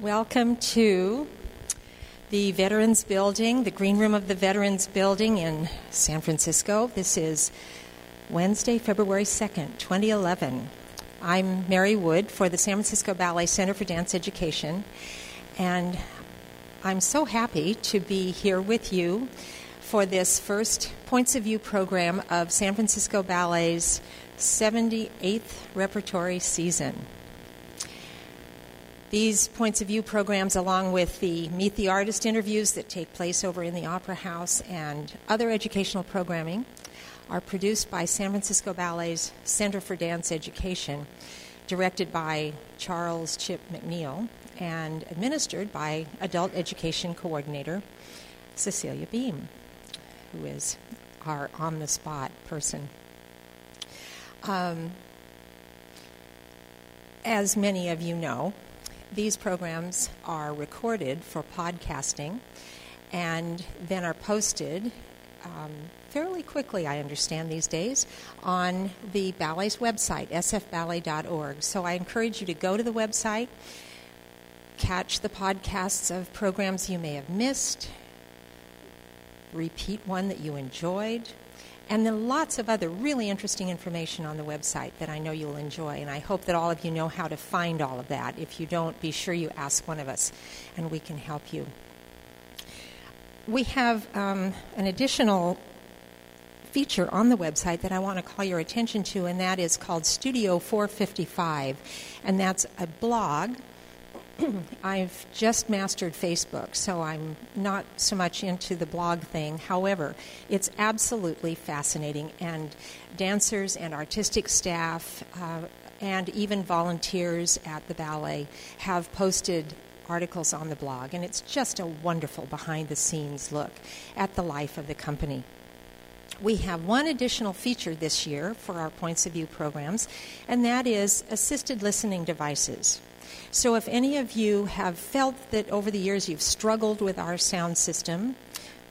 Welcome to the Veterans Building, the Green Room of the Veterans Building in San Francisco. This is Wednesday, February 2nd, 2011. I'm Mary Wood for the San Francisco Ballet Center for Dance Education, and I'm so happy to be here with you for this first Points of View program of San Francisco Ballet's 78th repertory season. These Points of View programs, along with the Meet the Artist interviews that take place over in the Opera House and other educational programming, are produced by San Francisco Ballet's Center for Dance Education, directed by Charles Chip McNeil, and administered by Adult Education Coordinator Cecilia Beam, who is our on-the-spot person. As many of you know, these programs are recorded for podcasting and then are posted fairly quickly, I understand these days, on the ballet's website, sfballet.org. So I encourage you to go to the website, catch the podcasts of programs you may have missed, repeat one that you enjoyed, and then lots of other really interesting information on the website that I know you'll enjoy, and I hope that all of you know how to find all of that. If you don't, be sure you ask one of us, and we can help you. We have an additional feature on the website that I want to call your attention to, and that is called Studio 455, and that's a blog. I've just mastered Facebook, so I'm not so much into the blog thing. However, it's absolutely fascinating, and dancers and artistic staff and even volunteers at the ballet have posted articles on the blog, and it's just a wonderful behind-the-scenes look at the life of the company. We have one additional feature this year for our Points of View programs, and that is assisted listening devices. So if any of you have felt that over the years you've struggled with our sound system,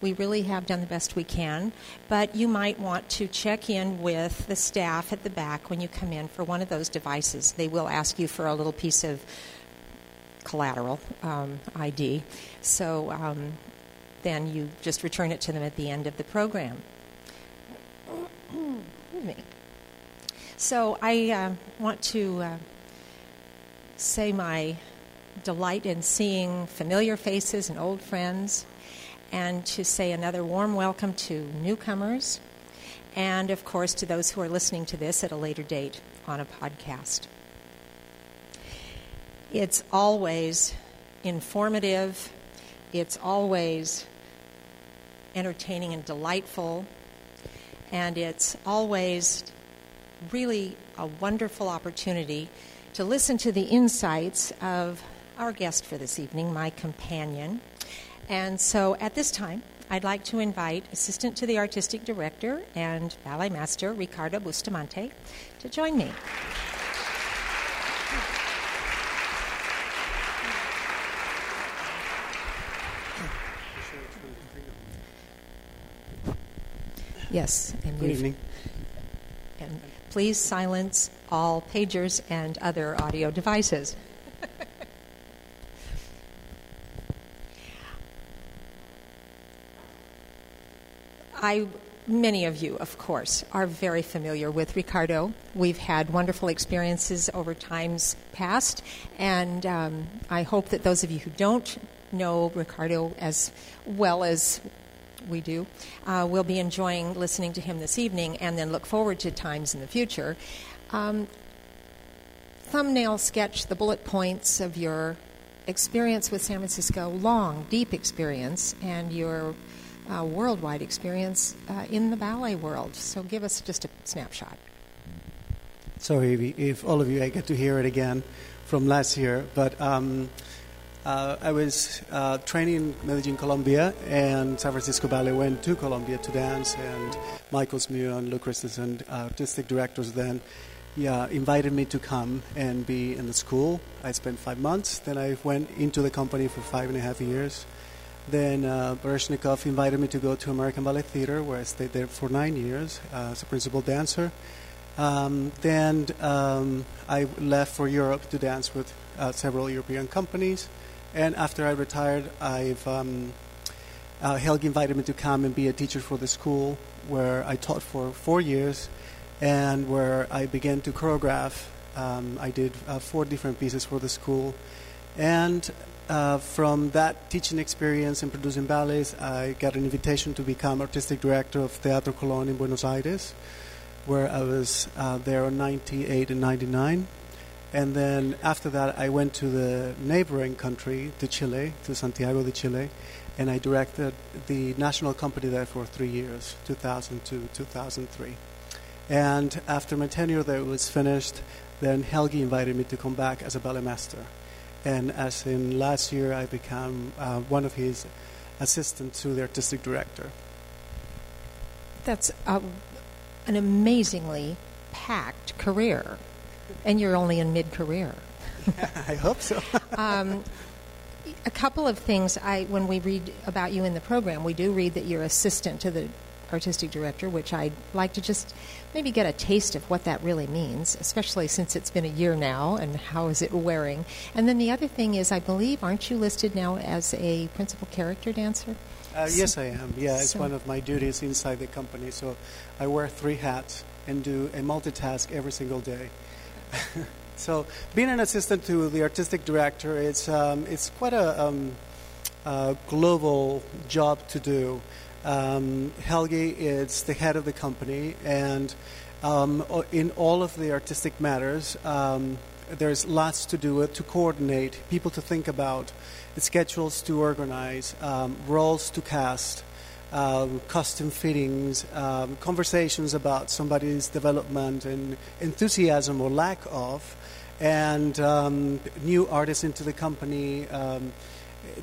we really have done the best we can, but you might want to check in with the staff at the back when you come in for one of those devices. They will ask you for a little piece of collateral ID, so then you just return it to them at the end of the program. So I want to say my delight in seeing familiar faces and old friends, and to say another warm welcome to newcomers, and of course to those who are listening to this at a later date on a podcast. It's always informative, it's always entertaining and delightful, and it's always really a wonderful opportunity to listen to the insights of our guest for this evening, my companion. And so at this time, I'd like to invite Assistant to the Artistic Director and Ballet Master Ricardo Bustamante to join me. Yes. And good evening. And please silence all pagers and other audio devices. Many of you, of course, are very familiar with Ricardo. We've had wonderful experiences over times past, and I hope that those of you who don't know Ricardo as well as we do, we'll be enjoying listening to him this evening, and then look forward to times in the future. Thumbnail sketch the bullet points of your experience with San Francisco, long, deep experience, and your worldwide experience in the ballet world. So give us just a snapshot. Sorry if all of you, I get to hear it again from last year, but I was training in Medellin, Colombia, and San Francisco Ballet went to Colombia to dance, and Michael Smuin and Lew Christensen, artistic directors then, invited me to come and be in the school. I spent 5 months, then I went into the company for 5.5 years. Then Baryshnikov invited me to go to American Ballet Theatre, where I stayed there for 9 years as a principal dancer. Then I left for Europe to dance with several European companies. And after I retired, Helgi invited me to come and be a teacher for the school, where I taught for 4 years and where I began to choreograph. I did 4 different pieces for the school. And from that teaching experience and producing ballets, I got an invitation to become artistic director of Teatro Colón in Buenos Aires, where I was there in 98 and 99. And then after that, I went to the neighboring country, to Chile, to Santiago de Chile, and I directed the national company there for 3 years, 2002, 2003. And after my tenure there was finished, then Helgi invited me to come back as a ballet master. And as in last year, I became one of his assistants to the artistic director. That's an amazingly packed career. And you're only in mid-career. Yeah, I hope so. A couple of things. When we read about you in the program, we do read that you're assistant to the artistic director, which I'd like to just maybe get a taste of what that really means, especially since it's been a year now, and how is it wearing. And then the other thing is, I believe, aren't you listed now as a principal character dancer? Yes, I am. Yeah, it's one of my duties inside the company. So I wear 3 hats and do a multitask every single day. So being an assistant to the artistic director, it's quite a global job to do. Helgi is the head of the company, and in all of the artistic matters, there's lots to do with, to coordinate, people to think about, schedules to organize, roles to cast, custom fittings, conversations about somebody's development and enthusiasm or lack of, and new artists into the company.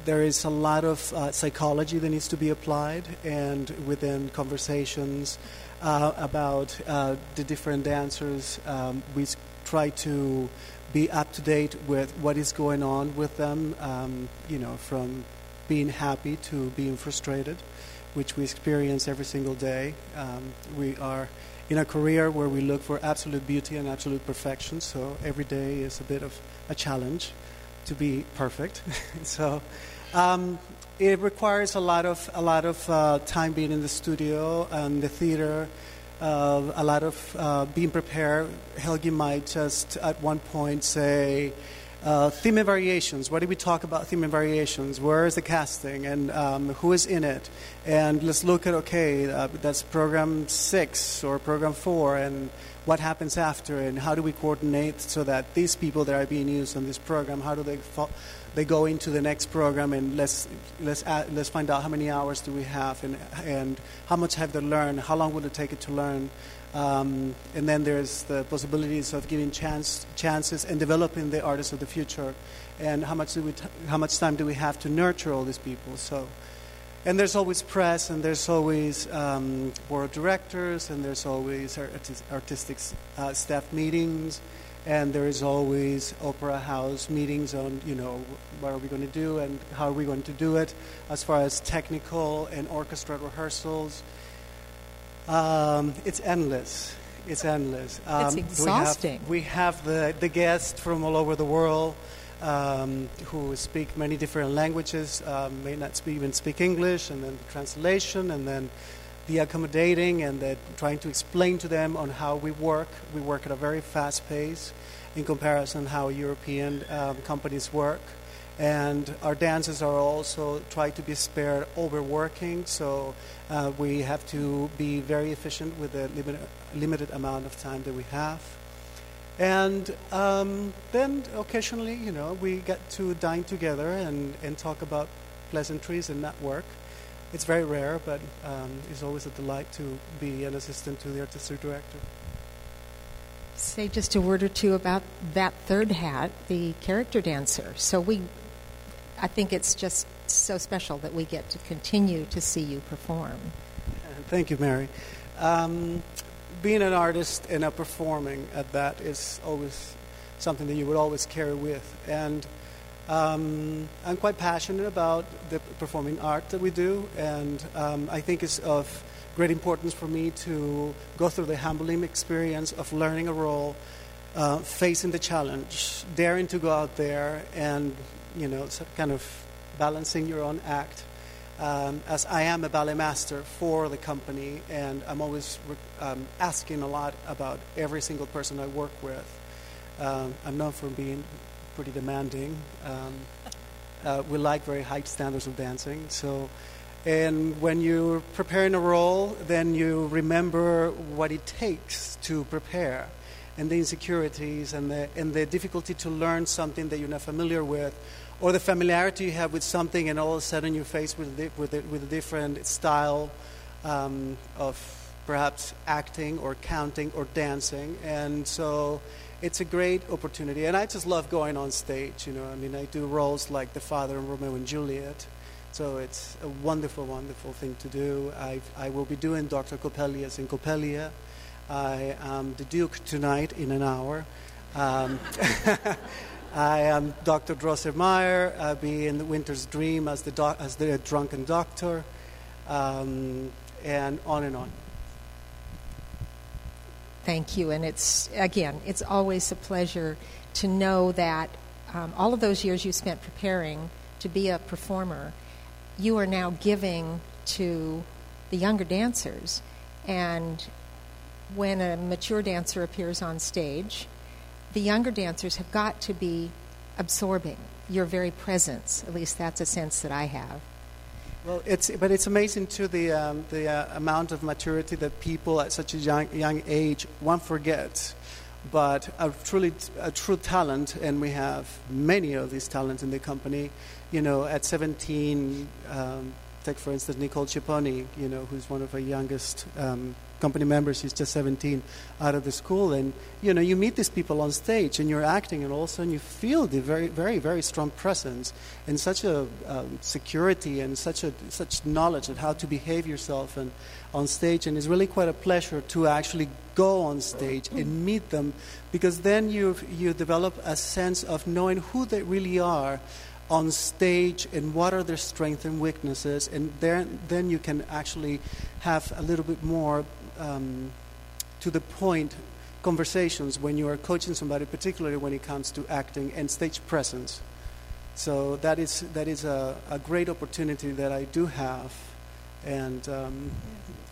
There is a lot of psychology that needs to be applied, and within conversations about the different dancers, we try to be up to date with what is going on with them, from being happy to being frustrated, which we experience every single day. We are in a career where we look for absolute beauty and absolute perfection, so every day is a bit of a challenge to be perfect. So it requires a lot of time being in the studio and the theater, a lot of being prepared. Helgi might just at one point say, theme and variations. What did we talk about theme and variations? Where is the casting and who is in it? And let's look at, that's program 6 or program 4, and what happens after, and how do we coordinate so that these people that are being used on this program, how do they go into the next program, and let's find out how many hours do we have, and how much have they learned, how long will it take it to learn. And then there's the possibilities of giving chances and developing the artists of the future, and how much time do we have to nurture all these people. So, and there's always press, and there's always board directors, and there's always artistic staff meetings, and there is always opera house meetings on what are we going to do and how are we going to do it, as far as technical and orchestra rehearsals. It's endless. It's endless. It's exhausting. We have the guests from all over the world who speak many different languages, may not even speak English, and then the translation, and then the accommodating, and then trying to explain to them on how we work. We work at a very fast pace in comparison how European companies work. And our dancers are also try to be spared overworking, so we have to be very efficient with the limited amount of time that we have. And then occasionally, we get to dine together and talk about pleasantries and not work. It's very rare, but it's always a delight to be an assistant to the artistic director. Say just a word or two about that third hat, the character dancer. So I think it's just so special that we get to continue to see you perform. Thank you, Mary. Being an artist and performing at that is always something that you would always carry with. And I'm quite passionate about the performing art that we do, and I think it's of great importance for me to go through the humbling experience of learning a role, facing the challenge, daring to go out there and you know, kind of balancing your own act. As I am a ballet master for the company, and I'm always asking a lot about every single person I work with. I'm known for being pretty demanding. We like very high standards of dancing. So, and when you're preparing a role, then you remember what it takes to prepare, and the insecurities, and the difficulty to learn something that you're not familiar with, or the familiarity you have with something, and all of a sudden you're faced with a different style of perhaps acting or counting or dancing. And so it's a great opportunity. And I just love going on stage, you know. I mean, I do roles like the father in Romeo and Juliet. So it's a wonderful, wonderful thing to do. I will be doing Dr. Coppelius in Coppelia. I am the Duke tonight in an hour. I am Dr. Drosselmeyer. I'll be in The Winter's Dream as the drunken doctor, and on and on. Thank you. And it's, again, it's always a pleasure to know that all of those years you spent preparing to be a performer, you are now giving to the younger dancers. And when a mature dancer appears on stage, the younger dancers have got to be absorbing your very presence. At least that's a sense that I have. Well, it's amazing too, the amount of maturity that people at such a young age, one forgets, but a true talent, and we have many of these talents in the company. You know, at 17, take for instance Nicole Cipponi, you know, who's one of our youngest company members. She's just 17, out of the school, and you know, you meet these people on stage, and you're acting, and all of a sudden you feel the very, very, very strong presence, and such a security, and such knowledge of how to behave yourself and on stage. And it's really quite a pleasure to actually go on stage and meet them, because then you develop a sense of knowing who they really are on stage, and what are their strengths and weaknesses, and then you can actually have a little bit more to the point conversations when you are coaching somebody, particularly when it comes to acting and stage presence. So that is a great opportunity that I do have, and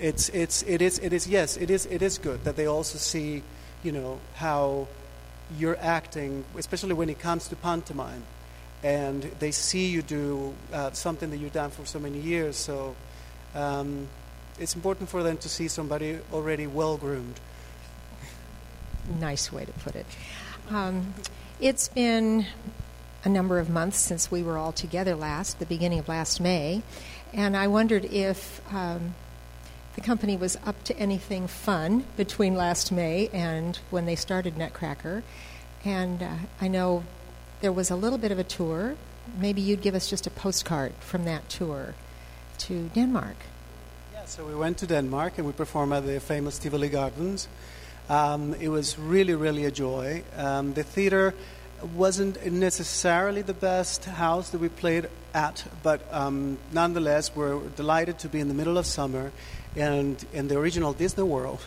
it is good that they also see, you know, how you're acting, especially when it comes to pantomime. And they see you do something that you've done for so many years. So it's important for them to see somebody already well-groomed. Nice way to put it. It's been a number of months since we were all together last, the beginning of last May. And I wondered if the company was up to anything fun between last May and when they started Nutcracker. And I know there was a little bit of a tour. Maybe you'd give us just a postcard from that tour to Denmark. Yeah, so we went to Denmark and we performed at the famous Tivoli Gardens. It was really, really a joy. The theater wasn't necessarily the best house that we played at, but nonetheless, we're delighted to be in the middle of summer and in the original Disney World.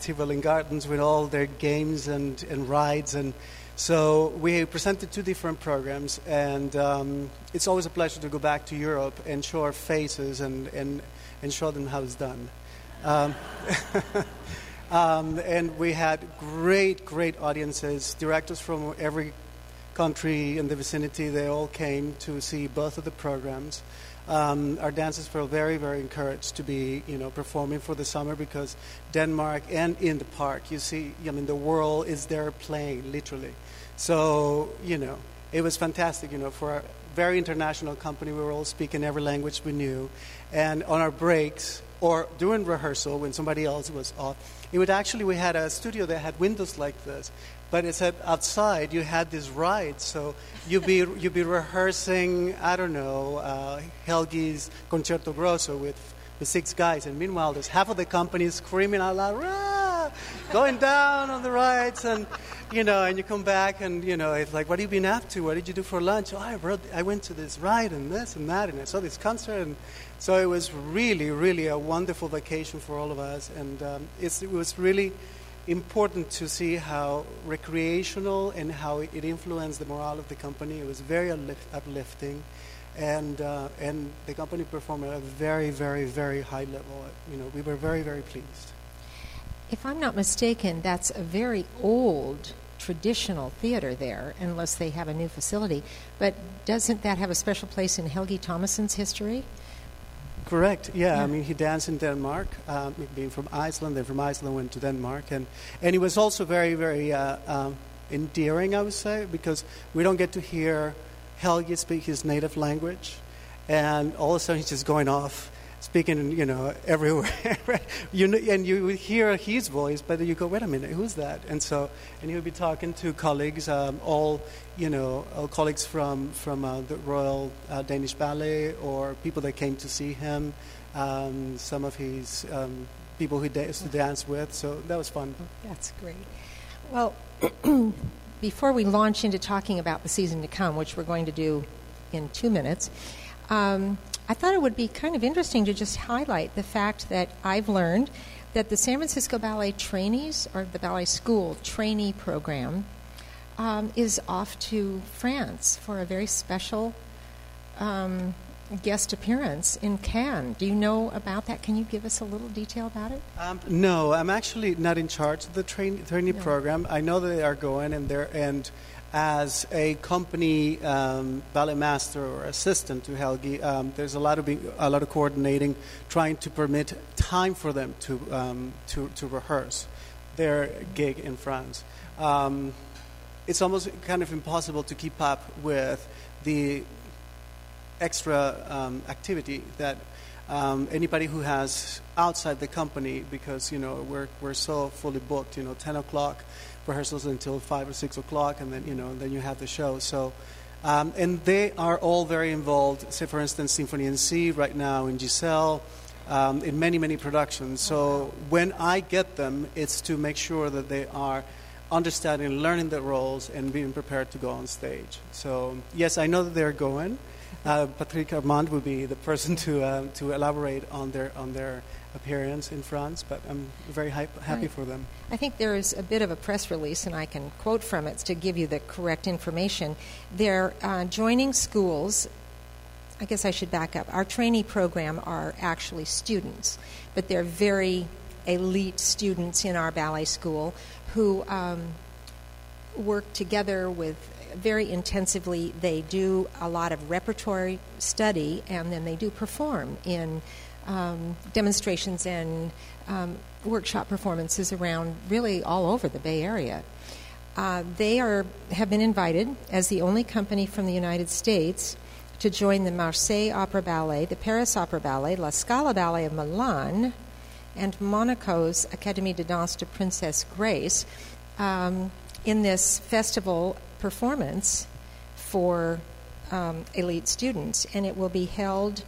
Tivoli Gardens with all their games and rides, and so we presented two different programs, and it's always a pleasure to go back to Europe and show our faces and show them how it's done. And we had great, great audiences. Directors from every country in the vicinity, they all came to see both of the programs. Our dancers felt very, very encouraged to be, you know, performing for the summer, because Denmark and in the park, you see, I mean, the world is there playing, literally. So, you know, it was fantastic, you know, for a very international company. We were all speaking every language we knew. And on our breaks or during rehearsal when somebody else was off, it would actually, we had a studio that had windows like this. But it said outside you had this ride, so you'd be rehearsing, I don't know, Helgi's Concerto Grosso with six guys, and meanwhile there's half of the company screaming out loud, "Rah!" going down on the rides, and you know, and you come back, and you know, it's like, what have you been up to? What did you do for lunch? Oh, I went to this ride and this and that, and I saw this concert, and so it was really, really a wonderful vacation for all of us, and it was really important to see how recreational and how it influenced the morale of the company. It was very uplifting, and the company performed at a very, very, very high level. You know, we were very, very pleased. If I'm not mistaken, that's a very old traditional theater there, unless they have a new facility. But doesn't that have a special place in Helgi Thomasson's history? Correct, yeah. I mean, he danced in Denmark, being from Iceland, then from Iceland went to Denmark. And it was also very, very endearing, I would say, because we don't get to hear Helgi speak his native language, and all of a sudden he's just going off, speaking, you know, everywhere. You know, and you would hear his voice, but you go, wait a minute, who's that? And so, and he would be talking to colleagues, all colleagues from the Royal Danish Ballet, or people that came to see him, some of his people who used to dance with. So that was fun. That's great. Well, before we launch into talking about the season to come, which we're going to do in 2 minutes, I thought it would be kind of interesting to just highlight the fact that I've learned that the San Francisco Ballet trainees, or the ballet school trainee program, is off to France for a very special guest appearance in Cannes. Do you know about that? Can you give us a little detail about it? No, I'm actually not in charge of the trainee program. I know they are going, and as a company ballet master or assistant to Helgi, there's a lot of coordinating, trying to permit time for them to rehearse their gig in France. It's almost kind of impossible to keep up with the extra activity that anybody who has outside the company, because you know we're so fully booked. You know, 10 o'clock. Rehearsals until 5 or 6 o'clock, and then you have the show. So, and they are all very involved. Say, for instance, Symphony in C right now in Giselle, in many productions. So when I get them, it's to make sure that they are understanding, learning their roles, and being prepared to go on stage. So yes, I know that they're going. Patrick Armand will be the person to elaborate on their appearance in France, but I'm very happy for them. I think there is a bit of a press release, and I can quote from it to give you the correct information. They're joining schools. I guess I should back up. Our trainee program are actually students, but they're very elite students in our ballet school who work together with very intensively. They do a lot of repertory study, and then they do perform in demonstrations and workshop performances around really all over the Bay Area. They have been invited as the only company from the United States to join the Marseille Opera Ballet, the Paris Opera Ballet, La Scala Ballet of Milan, and Monaco's Académie de Danse de Princesse Grace in this festival performance for elite students. And it will be held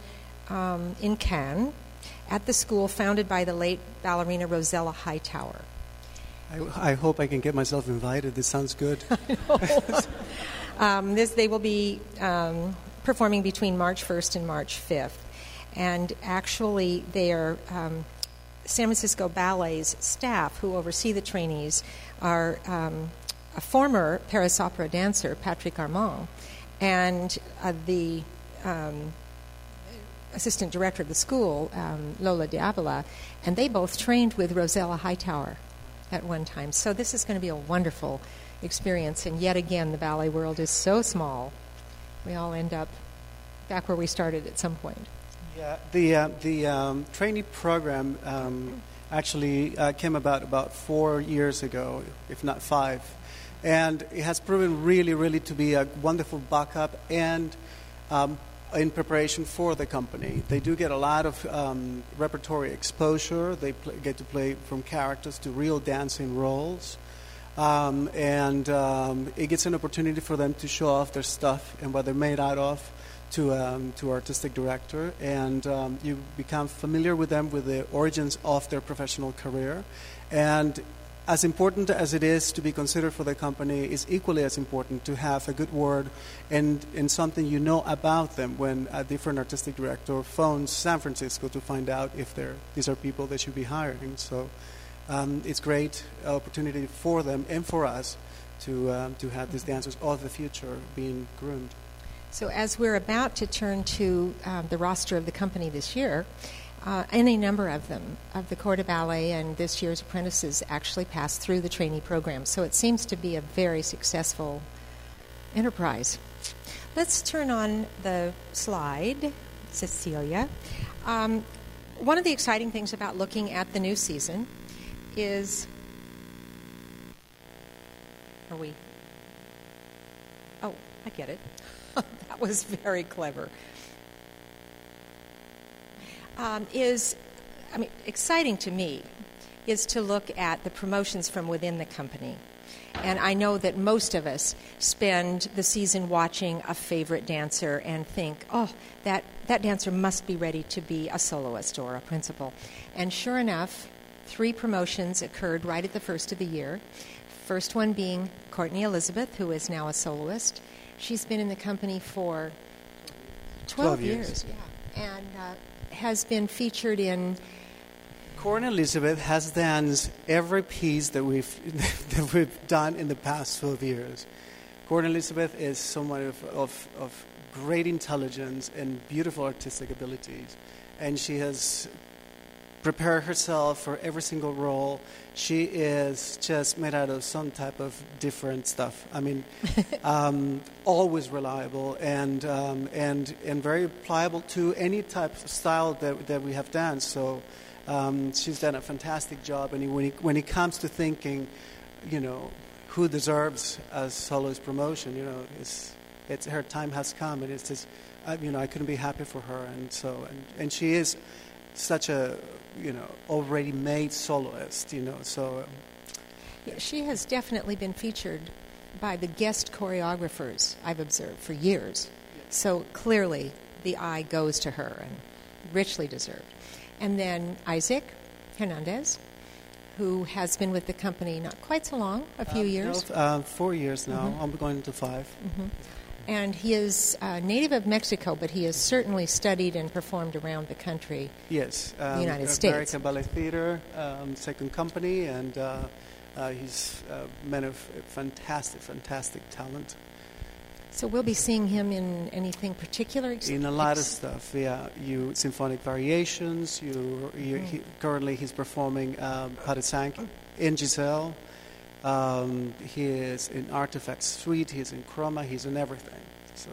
in Cannes, at the school founded by the late ballerina Rosella Hightower. I hope I can get myself invited. This sounds good. I know. They will be performing between March 1st and March 5th. And actually, they are San Francisco Ballet's staff who oversee the trainees are a former Paris Opera dancer, Patrick Armand, and the assistant director of the school, Lola Diavola, and they both trained with Rosella Hightower at one time. So this is going to be a wonderful experience, and yet again, the ballet world is so small, we all end up back where we started at some point. Yeah, the trainee program actually came about 4 years ago, if not 5, and it has proven really, really to be a wonderful backup and in preparation for the company. They do get a lot of repertory exposure. They get to play from characters to real dancing roles. And it gets an opportunity for them to show off their stuff and what they're made out of to artistic director. And you become familiar with them, with the origins of their professional career. And as important as it is to be considered for the company, it's equally as important to have a good word and something you know about them when a different artistic director phones San Francisco to find out if these are people they should be hiring. So it's great opportunity for them and for us to have these dancers of the future being groomed. So as we're about to turn to the roster of the company this year, any number of them, of the Corps de Ballet and this year's apprentices, actually passed through the trainee program. So it seems to be a very successful enterprise. Let's turn on the slide, Cecilia. One of the exciting things about looking at the new season is... Are we... Oh, I get it. That was very clever. Exciting to me is to look at the promotions from within the company. And I know that most of us spend the season watching a favorite dancer and think, oh, that dancer must be ready to be a soloist or a principal. And sure enough, 3 promotions occurred right at the first of the year. First one being Corinne Elizabeth, who is now a soloist. She's been in the company for 12 years. Yeah. And... has been featured in... Corinne Elizabeth has danced every piece that we've done in the past 12 years. Corinne Elizabeth is someone of great intelligence and beautiful artistic abilities. And she has prepared herself for every single role. She is just made out of some type of different stuff. I mean, always reliable and very pliable to any type of style that we have danced. So she's done a fantastic job. And when it comes to thinking, you know, who deserves a soloist promotion, you know, it's her time has come, and it's just, you know, I couldn't be happier for her. And so and she is such a, you know, already made soloist, you know, so... Yeah, she has definitely been featured by the guest choreographers, I've observed, for years. Yeah. So clearly the eye goes to her, and richly deserved. And then Isaac Hernandez, who has been with the company not quite so long, a few years. 4 years now. Mm-hmm. I'm going to 5. Mm-hmm. And he is a native of Mexico, but he has certainly studied and performed around the country. Yes. The United States. American Ballet Theatre, second company, and he's a man of fantastic, fantastic talent. So we'll be seeing him in anything particular? In a lot of stuff, yeah. Symphonic Variations. Currently he's performing Balanchine in Giselle. He is in Artifact Suite, he's in Chroma, he's in everything. So,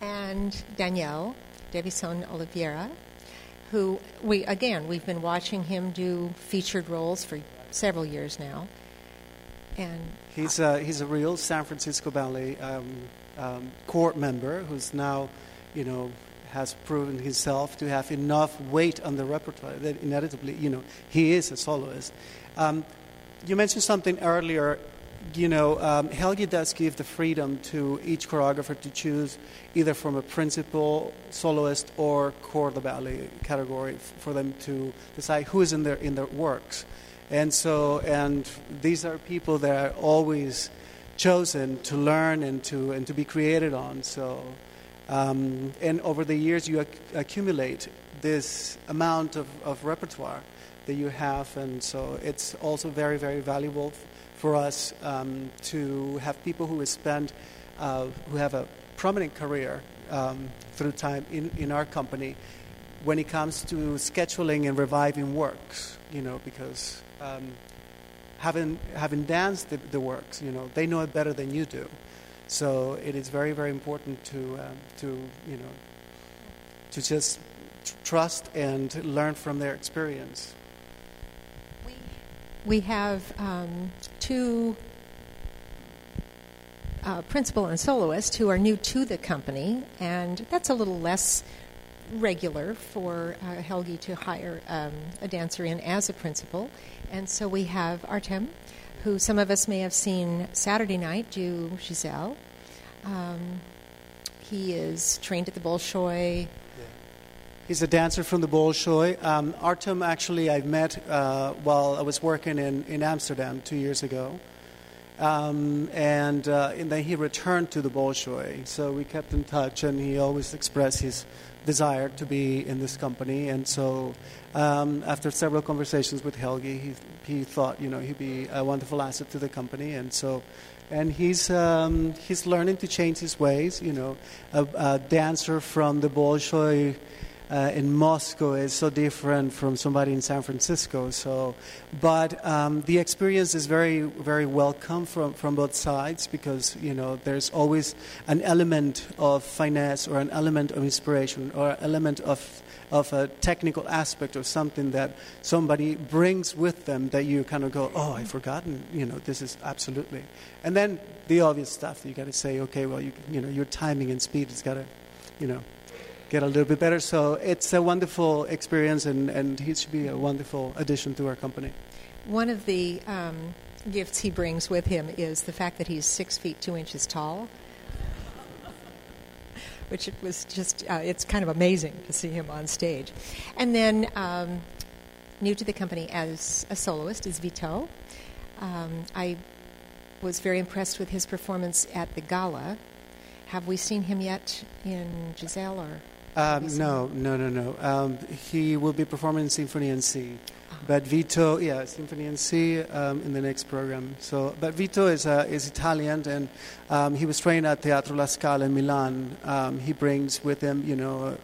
and Daniel Davison Oliveira, who we've been watching him do featured roles for several years now, and he's a real San Francisco Ballet court member who's now, you know, has proven himself to have enough weight on the repertoire that inevitably, you know, he is a soloist. You mentioned something earlier, you know, Helgi does give the freedom to each choreographer to choose either from a principal, soloist, or corps de ballet category for them to decide who is in their works. And so, and these are people that are always chosen to learn and to be created on. So, and over the years you accumulate this amount of repertoire that you have, and so it's also very, very valuable for us to have people who have a prominent career through time in our company when it comes to scheduling and reviving works, you know, because having danced the works, you know, they know it better than you do. So it is very, very important to just trust and learn from their experience. We have 2 principal and soloists who are new to the company, and that's a little less regular for Helgi to hire a dancer in as a principal. And so we have Artem, who some of us may have seen Saturday night do Giselle. He is trained at the Bolshoi. He's a dancer from the Bolshoi. Artem, actually, I met while I was working in Amsterdam 2 years ago. And then he returned to the Bolshoi. So we kept in touch, and he always expressed his desire to be in this company. And so after several conversations with Helgi, he thought, he'd be a wonderful asset to the company. And so, and he's learning to change his ways. A dancer from the Bolshoi in Moscow is so different from somebody in San Francisco. So, but the experience is very, very welcome from both sides, because there's always an element of finesse, or an element of inspiration, or an element of a technical aspect, or something that somebody brings with them that you kind of go, oh, I've forgotten. This is absolutely. And then the obvious stuff that you got to say, okay, well, your timing and speed has got to, get a little bit better. So it's a wonderful experience, and he should be a wonderful addition to our company. One of the gifts he brings with him is the fact that he's 6 feet 2 inches tall, which it was just, it's kind of amazing to see him on stage. And then new to the company as a soloist is Vito. I was very impressed with his performance at the gala. Have we seen him yet in Giselle? Or no. He will be performing Symphony in C. Oh. But Vito, Symphony in C in the next program. So, but Vito is Italian, and he was trained at Teatro La Scala in Milan. He brings with him, a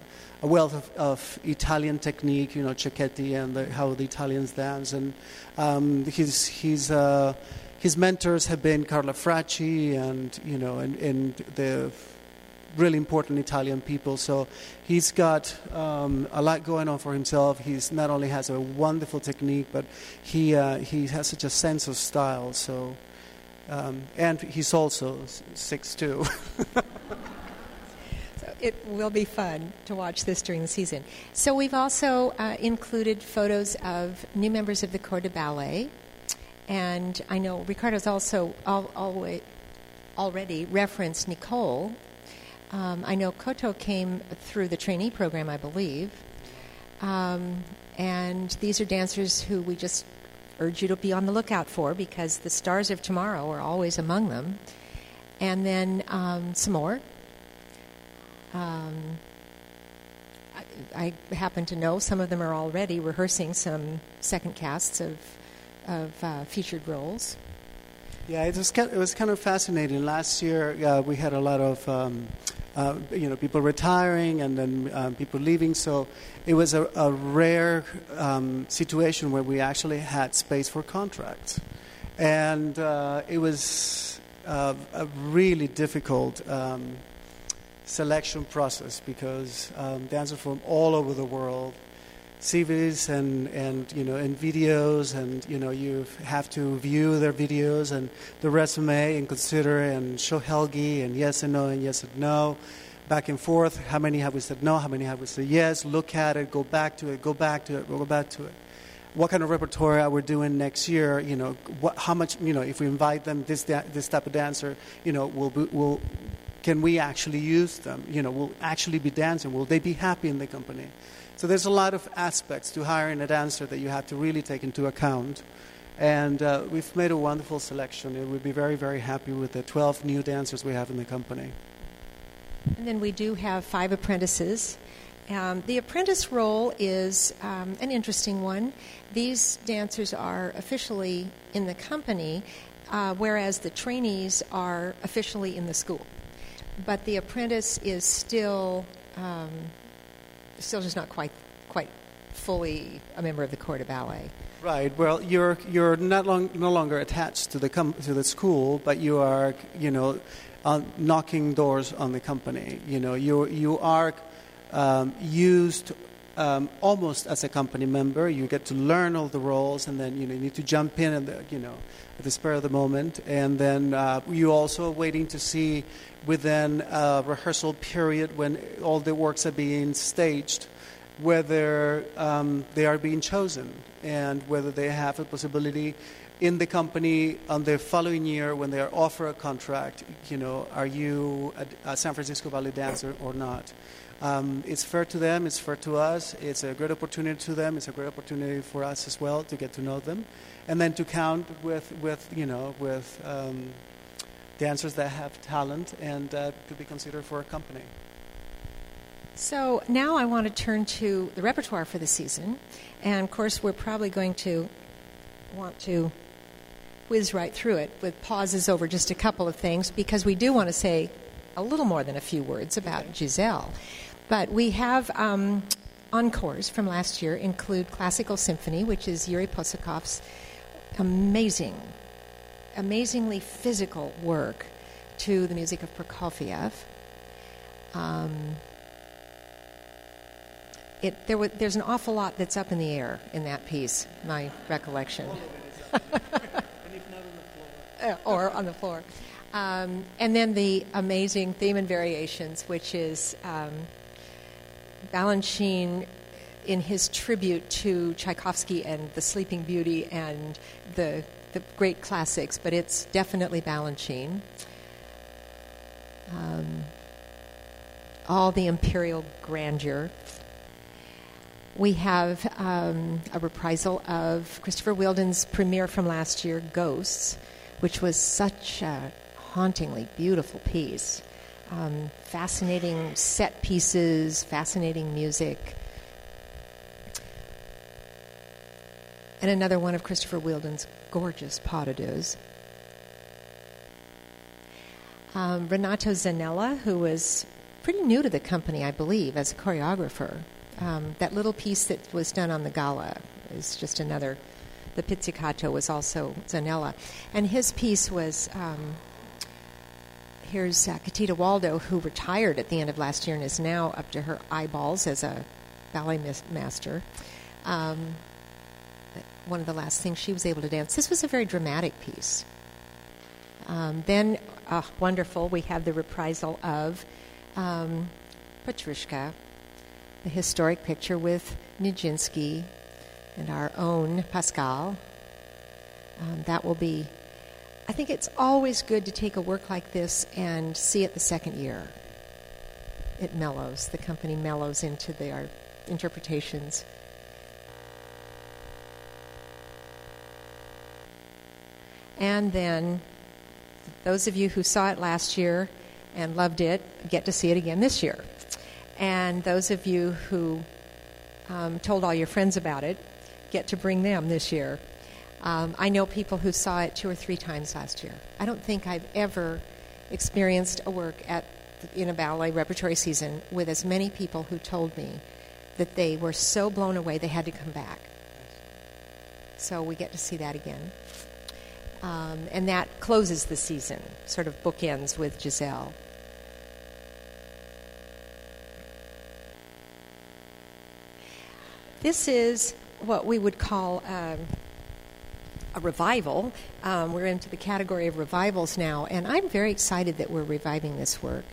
wealth of Italian technique, Cecchetti and how the Italians dance. And his mentors have been Carla Fracci and the really important Italian people. So he's got a lot going on for himself. He's not only has a wonderful technique, but he has such a sense of style. So and he's also 6'2". It will be fun to watch this during the season. So we've also included photos of new members of the Corps de Ballet. And I know Ricardo's also already referenced Nicole. I know Koto came through the trainee program, I believe. And these are dancers who we just urge you to be on the lookout for, because the stars of tomorrow are always among them. And then some more. I happen to know some of them are already rehearsing some second casts of featured roles. Yeah, it was kind of fascinating. Last year we had a lot of people retiring, and then people leaving. So it was a rare situation where we actually had space for contracts, and it was a really difficult selection process, because dancers from all over the world. CVs and videos, and you have to view their videos and the resume and consider and show Helgi, and yes and no, and yes and no, back and forth. How many have we said no? How many have we said yes? Look at it, go back to it, go back to it, go back to it. What kind of repertoire are we doing next year? How much? If we invite them, this type of dancer, can we actually use them? Will actually be dancing? Will they be happy in the company? So there's a lot of aspects to hiring a dancer that you have to really take into account. And we've made a wonderful selection. And we'll be very, very happy with the 12 new dancers we have in the company. And then we do have 5 apprentices. The apprentice role is an interesting one. These dancers are officially in the company, whereas the trainees are officially in the school. But the apprentice is still just not quite fully a member of the Corps de Ballet. Right. Well, you're no longer attached to the school, but you are knocking doors on the company. You are used almost as a company member. You get to learn all the roles, and then you need to jump in and at the spur of the moment. And then you also are waiting to see within a rehearsal period when all the works are being staged whether they are being chosen and whether they have a possibility in the company on the following year when they are offered a contract, you know, are you a San Francisco Ballet dancer or not? It's fair to them, it's fair to us, it's a great opportunity to them, it's a great opportunity for us as well to get to know them, and then to count with dancers that have talent and to be considered for a company. So now I want to turn to the repertoire for the season, and of course we're probably going to want to whiz right through it with pauses over just a couple of things, because we do want to say a little more than a few words about Giselle. But we have encores from last year include Classical Symphony, which is Yuri Posakov's amazingly physical work to the music of Prokofiev. There's an awful lot that's up in the air in that piece, my recollection. Or on the floor. And then the amazing Theme and Variations, which is Balanchine in his tribute to Tchaikovsky and the Sleeping Beauty and the great classics, but it's definitely Balanchine. All the imperial grandeur. We have a reprisal of Christopher Wilden's premiere from last year, Ghosts, which was such a hauntingly beautiful piece. Fascinating set pieces, fascinating music. And another one of Christopher Wilden's gorgeous pas de deux. Renato Zanella, who was pretty new to the company, I believe, as a choreographer. That little piece that was done on the gala is just another. The pizzicato was also Zanella. And his piece was, here's Katita Waldo, who retired at the end of last year and is now up to her eyeballs as a ballet master. One of the last things she was able to dance. This was a very dramatic piece. Then, wonderful, we have the reprisal of Petrushka, the historic picture with Nijinsky and our own Pascal. That will be, I think it's always good to take a work like this and see it the second year. It mellows, the company mellows into their interpretations. And then, those of you who saw it last year and loved it, get to see it again this year. And those of you who told all your friends about it get to bring them this year. I know people who saw it 2 or 3 times last year. I don't think I've ever experienced a work in a ballet repertory season with as many people who told me that they were so blown away they had to come back. So we get to see that again. And that closes the season, sort of bookends with Giselle. This is what we would call a revival. We're into the category of revivals now, and I'm very excited that we're reviving this work.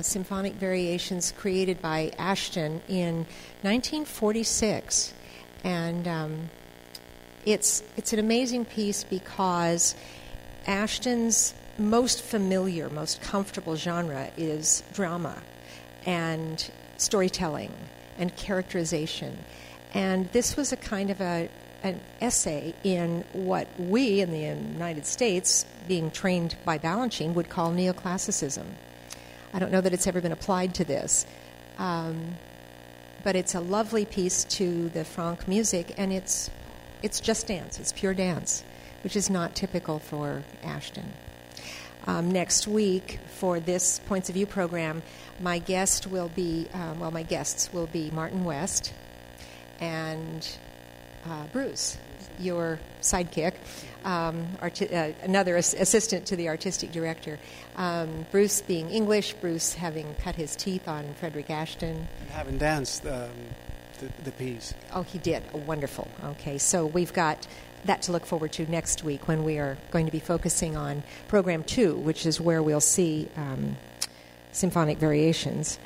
Symphonic Variations, created by Ashton in 1946, and it's an amazing piece because Ashton's most familiar, most comfortable genre is drama and storytelling and characterization. And this was a kind of an essay in what we in the United States, being trained by Balanchine, would call neoclassicism. I don't know that it's ever been applied to this. But it's a lovely piece to the Franck music, and it's just dance. It's pure dance, which is not typical for Ashton. Next week, for this Points of View program, my guest will be, my guests will be Martin West, and Bruce, your sidekick, another assistant to the artistic director. Bruce being English, Bruce having cut his teeth on Frederick Ashton. And having danced the piece. Oh, he did. Oh, wonderful. Okay, so we've got that to look forward to next week when we are going to be focusing on Program 2, which is where we'll see Symphonic Variations.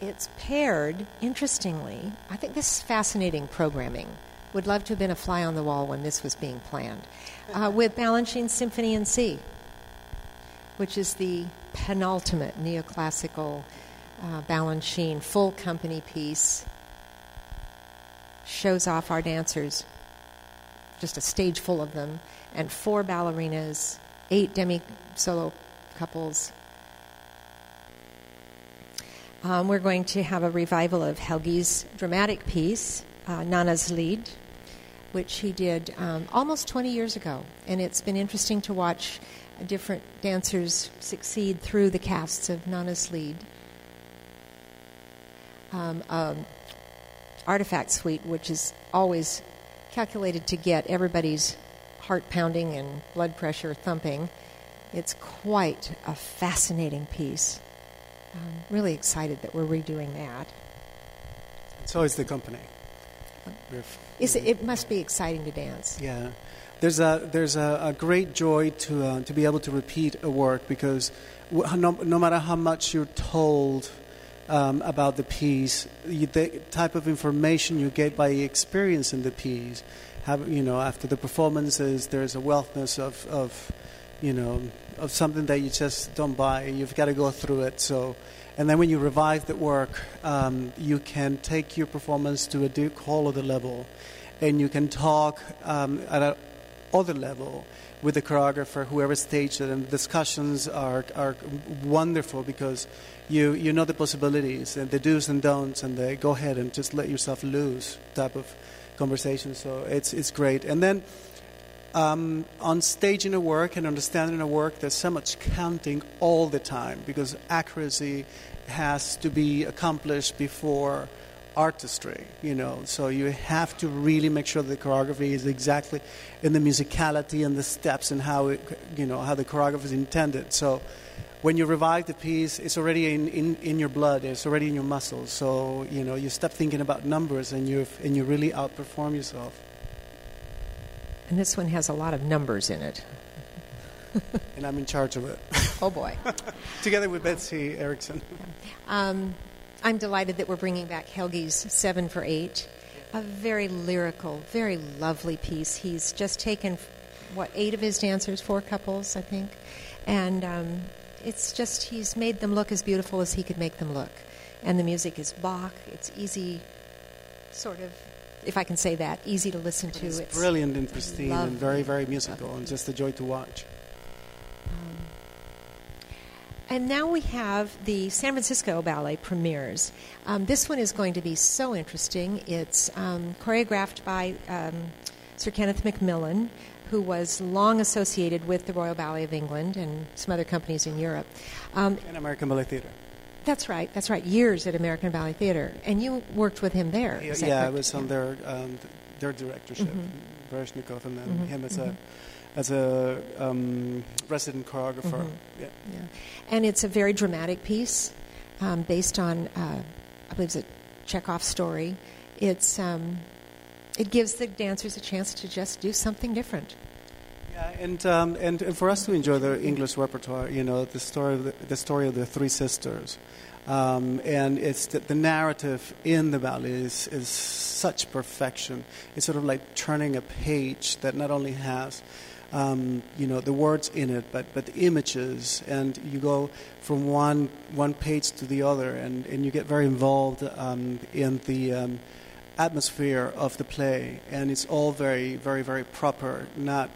It's paired, interestingly, I think this is fascinating programming. Would love to have been a fly on the wall when this was being planned. With Balanchine's Symphony in C, which is the penultimate neoclassical Balanchine full company piece. Shows off our dancers, just a stage full of them, and 4 ballerinas, 8 demi-solo couples. We're going to have a revival of Helgi's dramatic piece, Nana's Lied, which he did almost 20 years ago. And it's been interesting to watch different dancers succeed through the casts of Nana's Lied. Artifact Suite, which is always calculated to get everybody's heart pounding and blood pressure thumping. It's quite a fascinating piece. I'm really excited that we're redoing that. It's always the company. It must be exciting to dance. Yeah. There's a great joy to be able to repeat a work, because no matter how much you're told about the piece, the type of information you get by experience in the piece, after the performances, there's a wealthness of something that you just don't buy. You've got to go through it. So, and then when you revive the work, you can take your performance to a whole other level, and you can talk at a other level with the choreographer, whoever staged it. And discussions are wonderful, because you know the possibilities and the do's and don'ts, and the go ahead and just let yourself loose type of conversation. So it's great. And then on staging a work and understanding a work, there's so much counting all the time, because accuracy has to be accomplished before artistry, so you have to really make sure the choreography is exactly in the musicality and the steps and how it, how the choreography is intended. So when you revive the piece, it's already in your blood, it's already in your muscles. So you stop thinking about numbers, and you really outperform yourself. And this one has a lot of numbers in it. And I'm in charge of it. Oh, boy. Together with Betsy Erickson. I'm delighted that we're bringing back Helgi's 7 for 8. A very lyrical, very lovely piece. He's just taken, 8 of his dancers, 4 couples, I think. And it's just, he's made them look as beautiful as he could make them look. And the music is Bach. It's easy, sort of, if I can say that, easy to listen to. It's brilliant and pristine and very, very musical, and just a joy to watch. And now we have the San Francisco Ballet premieres. This one is going to be so interesting. It's choreographed by Sir Kenneth Macmillan, who was long associated with the Royal Ballet of England and some other companies in Europe. And American Ballet Theatre. That's right. Years at American Ballet Theatre. And you worked with him there. Yeah, I was on their directorship, mm-hmm. Baryshnikov, and then mm-hmm. him as mm-hmm. a resident choreographer. Mm-hmm. Yeah. And it's a very dramatic piece based on, I believe it's a Chekhov story. It's it gives the dancers a chance to just do something different. And for us to enjoy the English repertoire, the story of the three sisters, and it's the narrative in the ballet is such perfection. It's sort of like turning a page that not only has the words in it, but the images, and you go from one page to the other, and you get very involved in the atmosphere of the play, and it's all very, very, very proper, not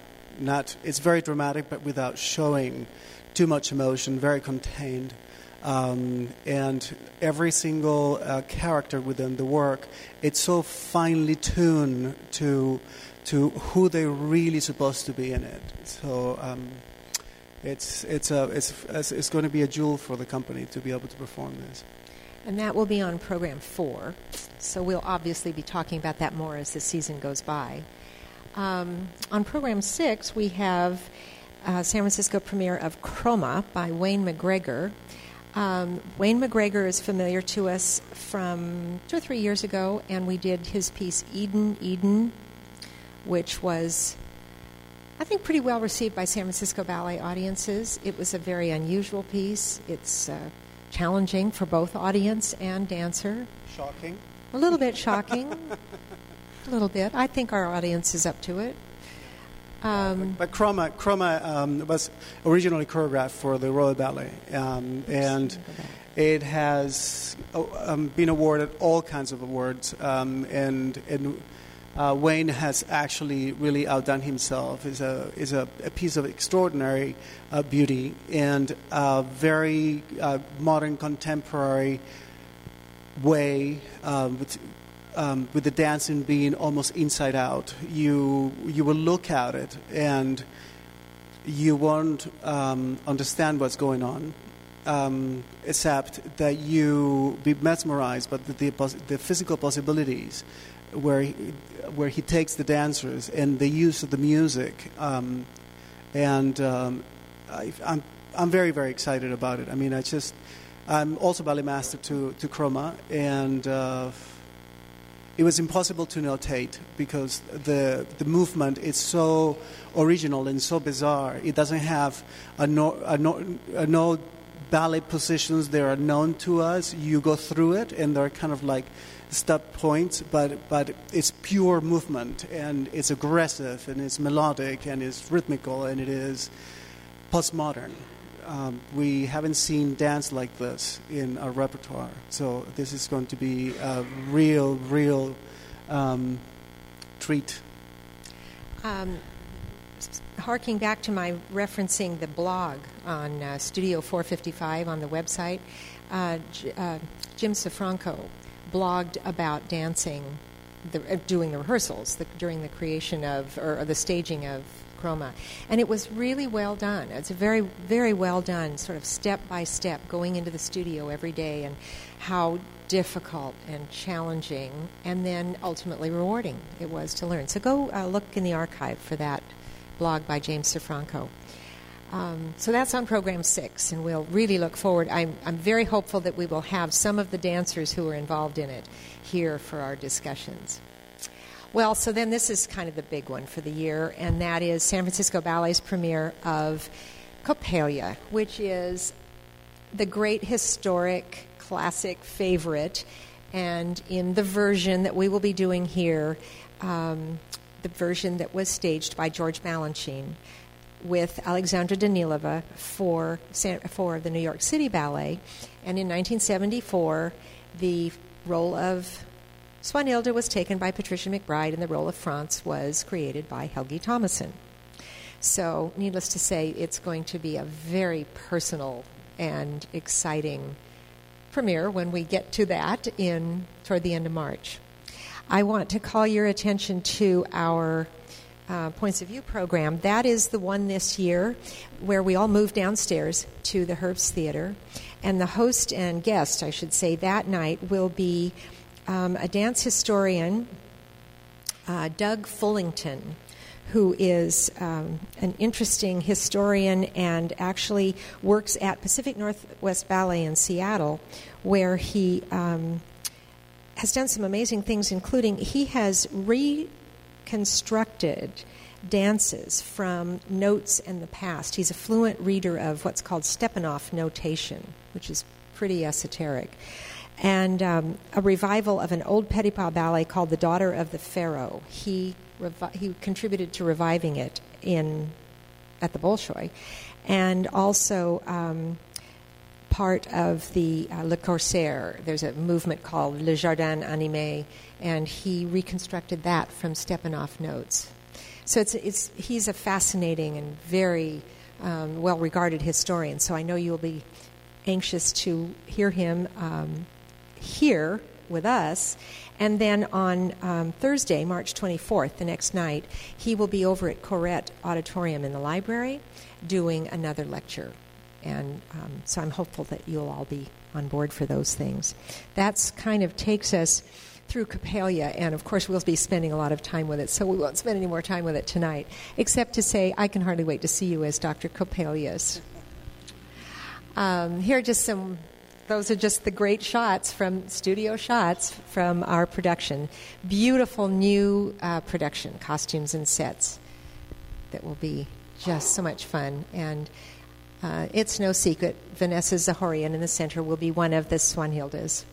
it's very dramatic, but without showing too much emotion, very contained, and every single character within the work, it's so finely tuned to who they're really supposed to be in it. So it's going to be a jewel for the company to be able to perform this. And that will be on program 4, so we'll obviously be talking about that more as the season goes by. On program 6, we have San Francisco premiere of Chroma by Wayne McGregor. Wayne McGregor is familiar to us from 2 or 3 years ago, and we did his piece Eden, Eden, which was, I think, pretty well received by San Francisco Ballet audiences. It was a very unusual piece. It's challenging for both audience and dancer. Shocking. A little bit shocking. A little bit. I think our audience is up to it. But Chroma was originally choreographed for the Royal Ballet, and it has been awarded all kinds of awards, and Wayne has actually really outdone himself. Is a piece of extraordinary beauty and a very modern, contemporary way with the dancing being almost inside out. You will look at it and you won't understand what's going on, except that you be mesmerized by the physical possibilities where he takes the dancers and the use of the music, I'm very, very excited about it. I mean, I'm also ballet master to Chroma, and it was impossible to notate because the movement is so original and so bizarre. It doesn't have no ballet positions that are known to us. You go through it, and they're kind of like step points, but it's pure movement, and it's aggressive, and it's melodic, and it's rhythmical, and it is postmodern. We haven't seen dance like this in our repertoire, so this is going to be a real treat. Harking back to my referencing the blog on Studio 455 on the website, Jim Sifranco blogged about dancing, doing the rehearsals during the creation of, or the staging of, Chroma. And it was really well done. It's a very, very well done, sort of step-by-step, going into the studio every day and how difficult and challenging and then ultimately rewarding it was to learn. So go look in the archive for that blog by James Sifranco. So that's on Program 6, and we'll really look forward. I'm very hopeful that we will have some of the dancers who are involved in it here for our discussions. Well, so then this is kind of the big one for the year, and that is San Francisco Ballet's premiere of Coppelia, which is the great historic classic favorite, and in the version that we will be doing here, the version that was staged by George Balanchine with Alexandra Danilova for the New York City Ballet. And in 1974, the role of Swanhilda was taken by Patricia McBride, and the role of Franz was created by Helgi Thomason. So, needless to say, it's going to be a very personal and exciting premiere when we get to that toward the end of March. I want to call your attention to our Points of View program. That is the one this year where we all moved downstairs to the Herbst Theater, and the host and guest, I should say, that night will be a dance historian, Doug Fullington, who is an interesting historian and actually works at Pacific Northwest Ballet in Seattle, where he has done some amazing things, including he has reconstructed dances from notes in the past. He's a fluent reader of what's called Stepanov notation, which is pretty esoteric, and a revival of an old petit pas ballet called The Daughter of the Pharaoh. He contributed to reviving it at the Bolshoi, and also part of the Le Corsaire. There's a movement called Le Jardin Animé, and he reconstructed that from Stepanov notes. So he's a fascinating and very well-regarded historian, so I know you'll be anxious to hear him here with us. And then on Thursday, March 24th, the next night, he will be over at Corette Auditorium in the library doing another lecture. And so I'm hopeful that you'll all be on board for those things. That's kind of takes us through Coppelia, and of course we'll be spending a lot of time with it, so we won't spend any more time with it tonight, except to say I can hardly wait to see you as Dr. Coppelius. Here are those are just the great shots from our production. Beautiful new production, costumes and sets that will be just so much fun. And It's no secret Vanessa Zahorian in the center will be one of the Swanhildas.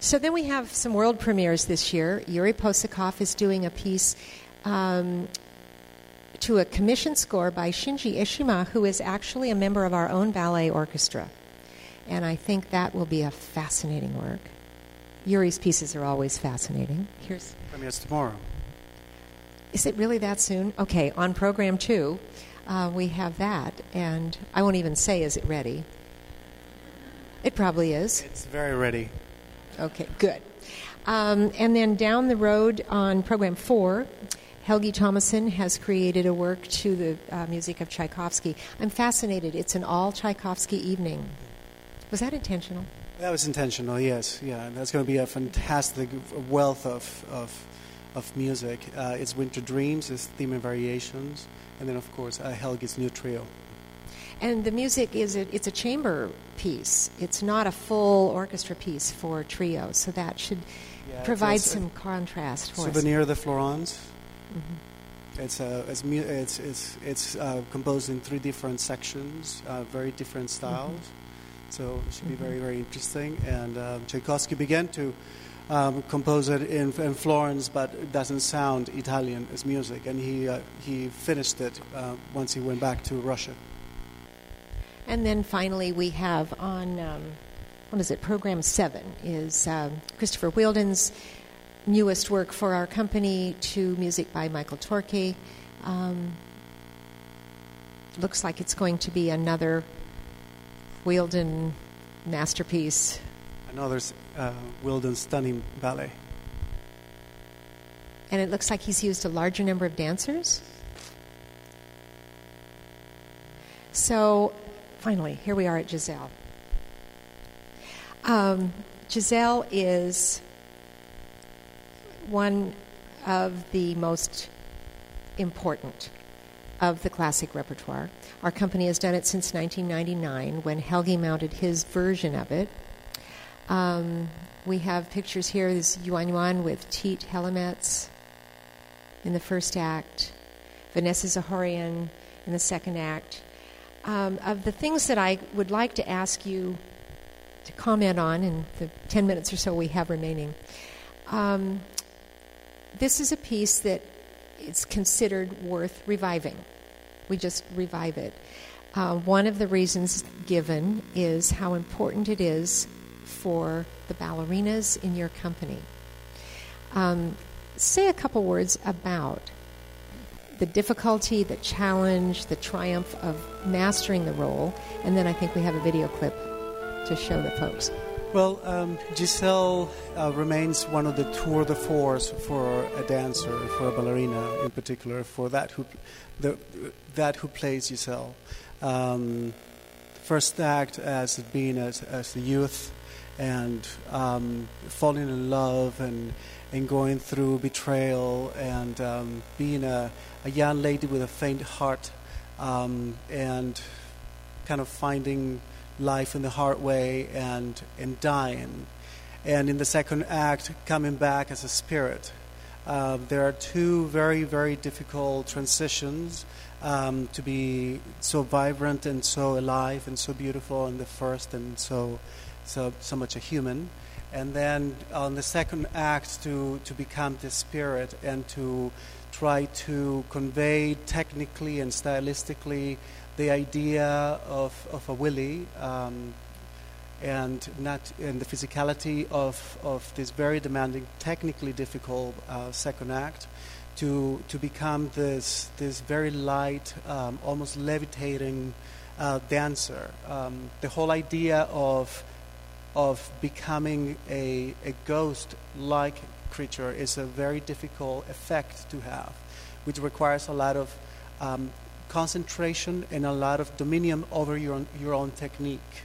So then we have some world premieres this year. Yuri Posikov is doing a piece to a commission score by Shinji Ishima, who is actually a member of our own ballet orchestra. And I think that will be a fascinating work. Yuri's pieces are always fascinating. Here's premieres tomorrow. Is it really that soon? Okay, on program 2, we have that. And I won't even say, is it ready? It probably is. It's very ready. Okay, good. And then down the road on program 4, Helgi Thomason has created a work to the music of Tchaikovsky. I'm fascinated. It's an all-Tchaikovsky evening. Was that intentional? That was intentional, yes. Yeah, that's going to be a fantastic wealth of music. It's Winter Dreams, it's Theme and Variations, and then, of course, Helgi's new trio. And the music is it's a chamber piece. It's not a full orchestra piece for trio, so that should provide some contrast for us. Souvenir de Florence. Mm-hmm. It's composed in 3 different sections, very different styles. Mm-hmm. So it should be very, very interesting. And Tchaikovsky began to compose it in Florence, but it doesn't sound Italian as music. And he finished it once he went back to Russia. And then finally, we have on, program 7 is Christopher Wheeldon's newest work for our company to music by Michael Torque. Looks like it's going to be another Wheeldon masterpiece. Another Wheeldon stunning ballet. And it looks like he's used a larger number of dancers. So finally, here we are at Giselle. Giselle is one of the most important of the classic repertoire. Our company has done it since 1999 when Helgi mounted his version of it. We have pictures here. This is Yuan Yuan with Tiet Helemetz in the first act, Vanessa Zahorian in the second act. Of the things that I would like to ask you to comment on in the 10 minutes or so we have remaining, this is a piece that it's considered worth reviving. We just revive it. One of the reasons given is how important it is for the ballerinas in your company. Say a couple words about the difficulty, the challenge, the triumph of mastering the role, and then I think we have a video clip to show the folks. Well, Giselle remains one of the tour de force for a dancer, for a ballerina in particular, for that who plays Giselle. First act as being as the youth and falling in love and going through betrayal and being a young lady with a faint heart and kind of finding life in the hard way and dying. And in the second act, coming back as a spirit. There are 2 very, very difficult transitions to be so vibrant and so alive and so beautiful in the first and so much a human. And then on the second act to become the spirit and to try to convey technically and stylistically the idea of a Willy and the physicality of this very demanding, technically difficult second act to become this very light, almost levitating dancer. The whole idea of becoming a ghost-like creature is a very difficult effect to have, which requires a lot of concentration and a lot of dominion over your own technique.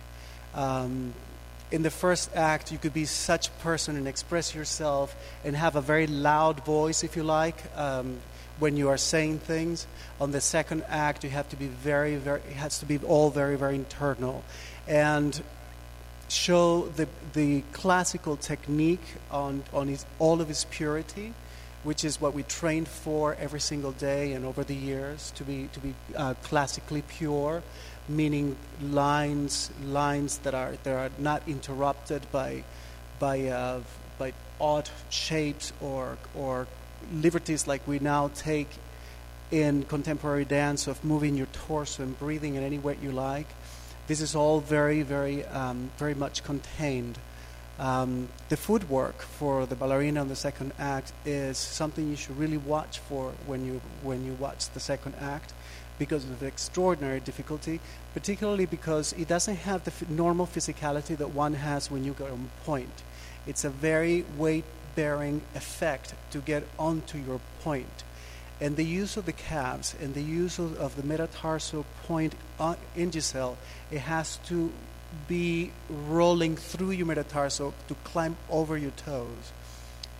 In the first act, you could be such a person and express yourself and have a very loud voice, if you like, when you are saying things. On the second act, you have to be all very, very internal, and show the classical technique on all of its purity, which is what we trained for every single day and over the years, to be classically pure, meaning lines that are not interrupted by odd shapes or liberties like we now take in contemporary dance of moving your torso and breathing in any way you like. This is all very, very, very much contained. The footwork for the ballerina in the second act is something you should really watch for when you watch the second act, because of the extraordinary difficulty, particularly because it doesn't have the normal physicality that one has when you go on point. It's a very weight-bearing effect to get onto your point. And the use of the calves and the use of the metatarsal point in Giselle, it has to be rolling through your metatarsal to climb over your toes.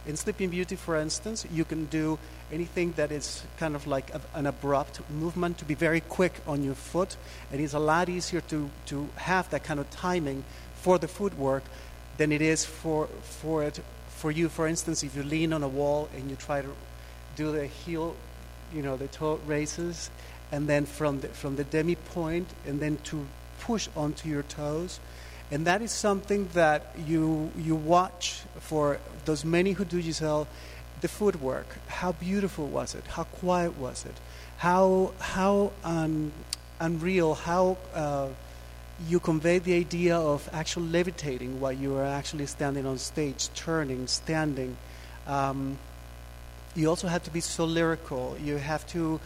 In Sleeping Beauty, for instance, you can do anything that is kind of like an abrupt movement to be very quick on your foot, and it's a lot easier to have that kind of timing for the footwork than it is for you. For instance, if you lean on a wall and you try to do the heel, the toe raises, and then from the demi point, and then to push onto your toes. And that is something that you watch for those many who do Giselle, the footwork. How beautiful was it? How quiet was it? How unreal, how you conveyed the idea of actually levitating while you were actually standing on stage, turning, standing. You also have to be so lyrical. You have to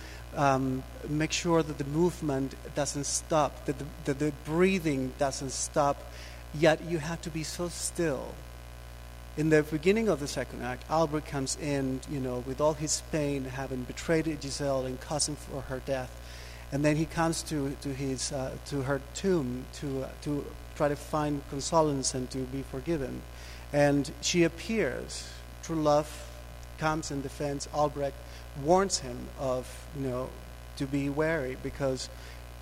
make sure that the movement doesn't stop, that the breathing doesn't stop, yet you have to be so still. In the beginning of the second act, Albert comes in, with all his pain, having betrayed Giselle and causing for her death, and then he comes to her tomb to try to find consolence and to be forgiven, and she appears. True love comes and defends Albrecht, warns him of to be wary, because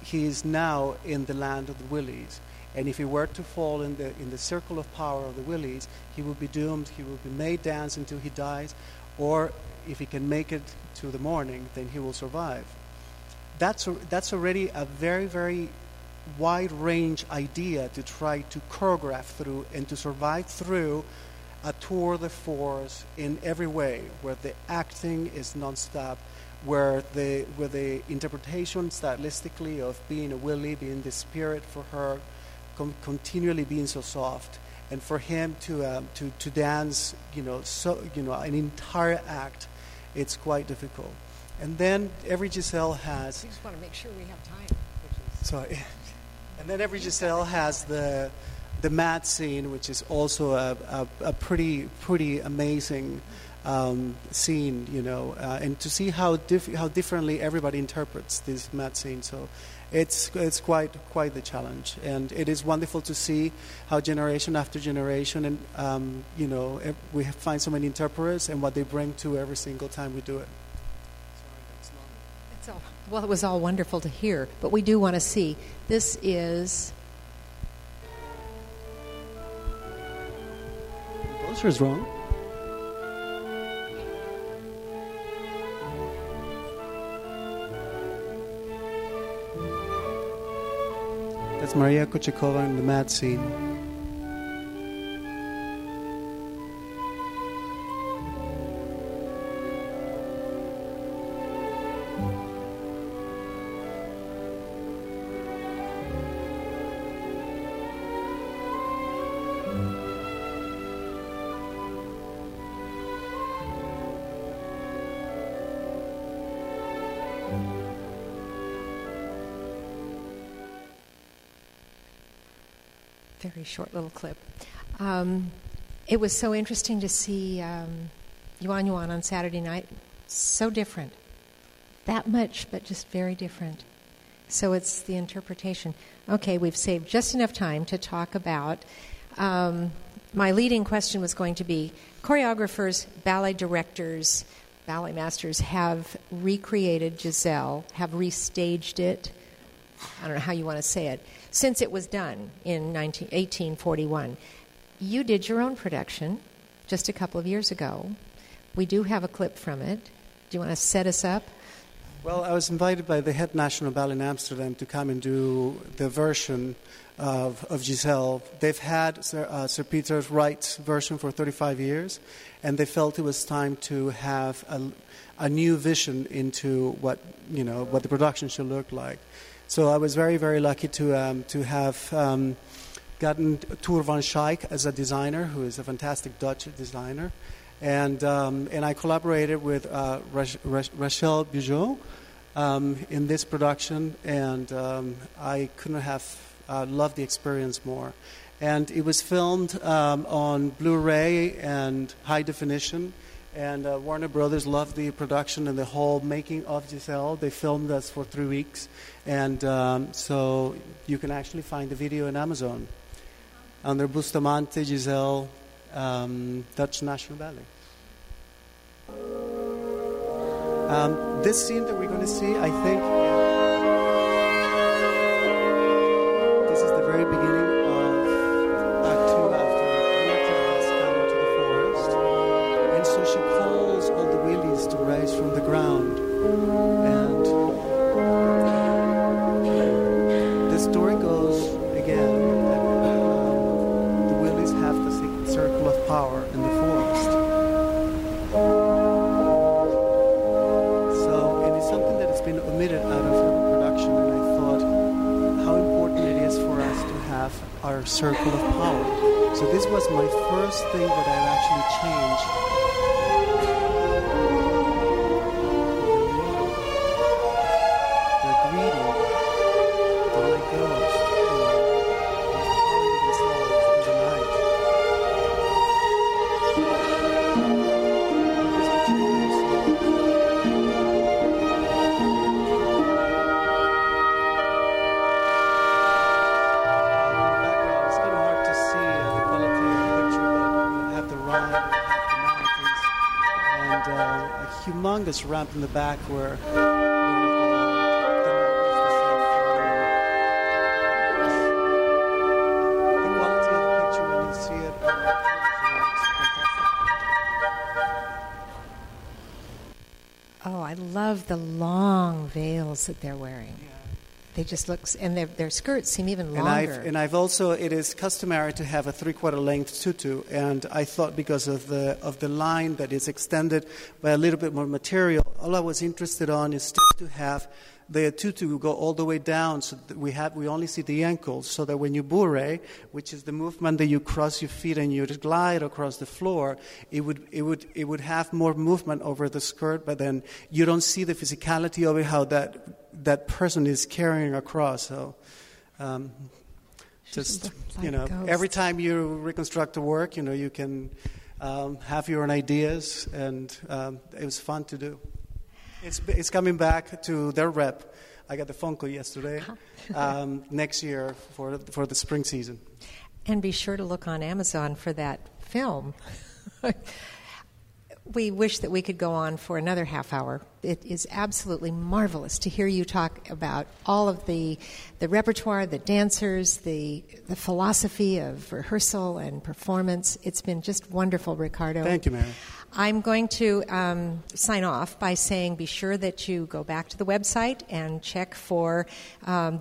he is now in the land of the willies, and if he were to fall in the circle of power of the willies, he would be doomed. He will be made dance until he dies, or if he can make it to the morning, then he will survive. That's already a very, very wide range idea to try to choreograph through and to survive through a tour de force in every way, where the acting is non-stop, where the interpretation stylistically of being a willy, being the spirit for her, continually being so soft, and for him to dance, an entire act, it's quite difficult. And then every Giselle has. We just want to make sure we have time. Sorry. And then every Giselle has the mat scene, which is also a pretty amazing scene, and to see how differently everybody interprets this mat scene. So it's quite the challenge, and it is wonderful to see how generation after generation, and we find so many interpreters and what they bring to every single time we do it. Sorry, that's long. Well, it was all wonderful to hear, but we do want to see. This is. Is wrong. That's Maria Kochekova in the mat scene. Very short little clip. It was so interesting to see Yuan Yuan on Saturday night. So different. That much, but just very different. So it's the interpretation. Okay, we've saved just enough time to talk about. My leading question was going to be, choreographers, ballet directors, ballet masters have recreated Giselle, have restaged it. I don't know how you want to say it, since it was done in 1841. You did your own production just a couple of years ago. We do have a clip from it. Do you want to set us up? Well, I was invited by the Head National Ballet in Amsterdam to come and do the version of Giselle. They've had Sir Peter Wright's version for 35 years, and they felt it was time to have a new vision into what the production should look like. So I was very, very lucky to have gotten Tour van Schaik as a designer, who is a fantastic Dutch designer. And I collaborated with Rachel Bugeaud in this production, and I couldn't have loved the experience more. And it was filmed on Blu-ray and high definition, and Warner Brothers loved the production and the whole making of Giselle. They filmed us for 3 weeks, and so you can actually find the video on Amazon under Bustamante Giselle Dutch National Ballet. This scene that we're going to see, I think, this is the very beginning of Act 2 after Myrtle has come into the forest. And so she calls all the willies to rise from the ground. And the story goes again. Circle of power in the forest. So, and it's something that has been omitted out of the production, and I thought how important it is for us to have our circle of power. So this was my first thing that I've actually changed. They're greedy. They're like ghosts. This ramp in the back where oh, I love the long veils that they're wearing. Yeah. They just look, and their skirts seem even longer. And I've also, it is customary to have a three-quarter length tutu, and I thought because of the line that is extended by a little bit more material, all I was interested on is just to have the tutu go all the way down, so that we only see the ankles, so that when you bourre, which is the movement that you cross your feet and you glide across the floor, it would have more movement over the skirt, but then you don't see the physicality of it, how that person is carrying across. So just every time you reconstruct the work, you can have your own ideas, and it was fun to do. It's coming back to their rep. I got the phone call yesterday. Next year for the spring season. And be sure to look on Amazon for that film. We wish that we could go on for another half hour. It is absolutely marvelous to hear you talk about all of the repertoire, the dancers, the philosophy of rehearsal and performance. It's been just wonderful, Ricardo. Thank you, Mary. I'm going to sign off by saying be sure that you go back to the website and check for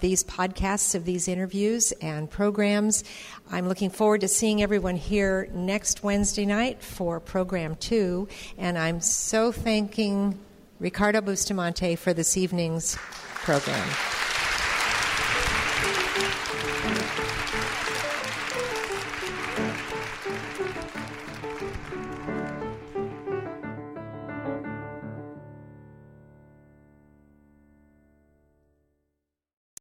these podcasts of these interviews and programs. I'm looking forward to seeing everyone here next Wednesday night for Program 2, and I'm so thanking Ricardo Bustamante for this evening's program.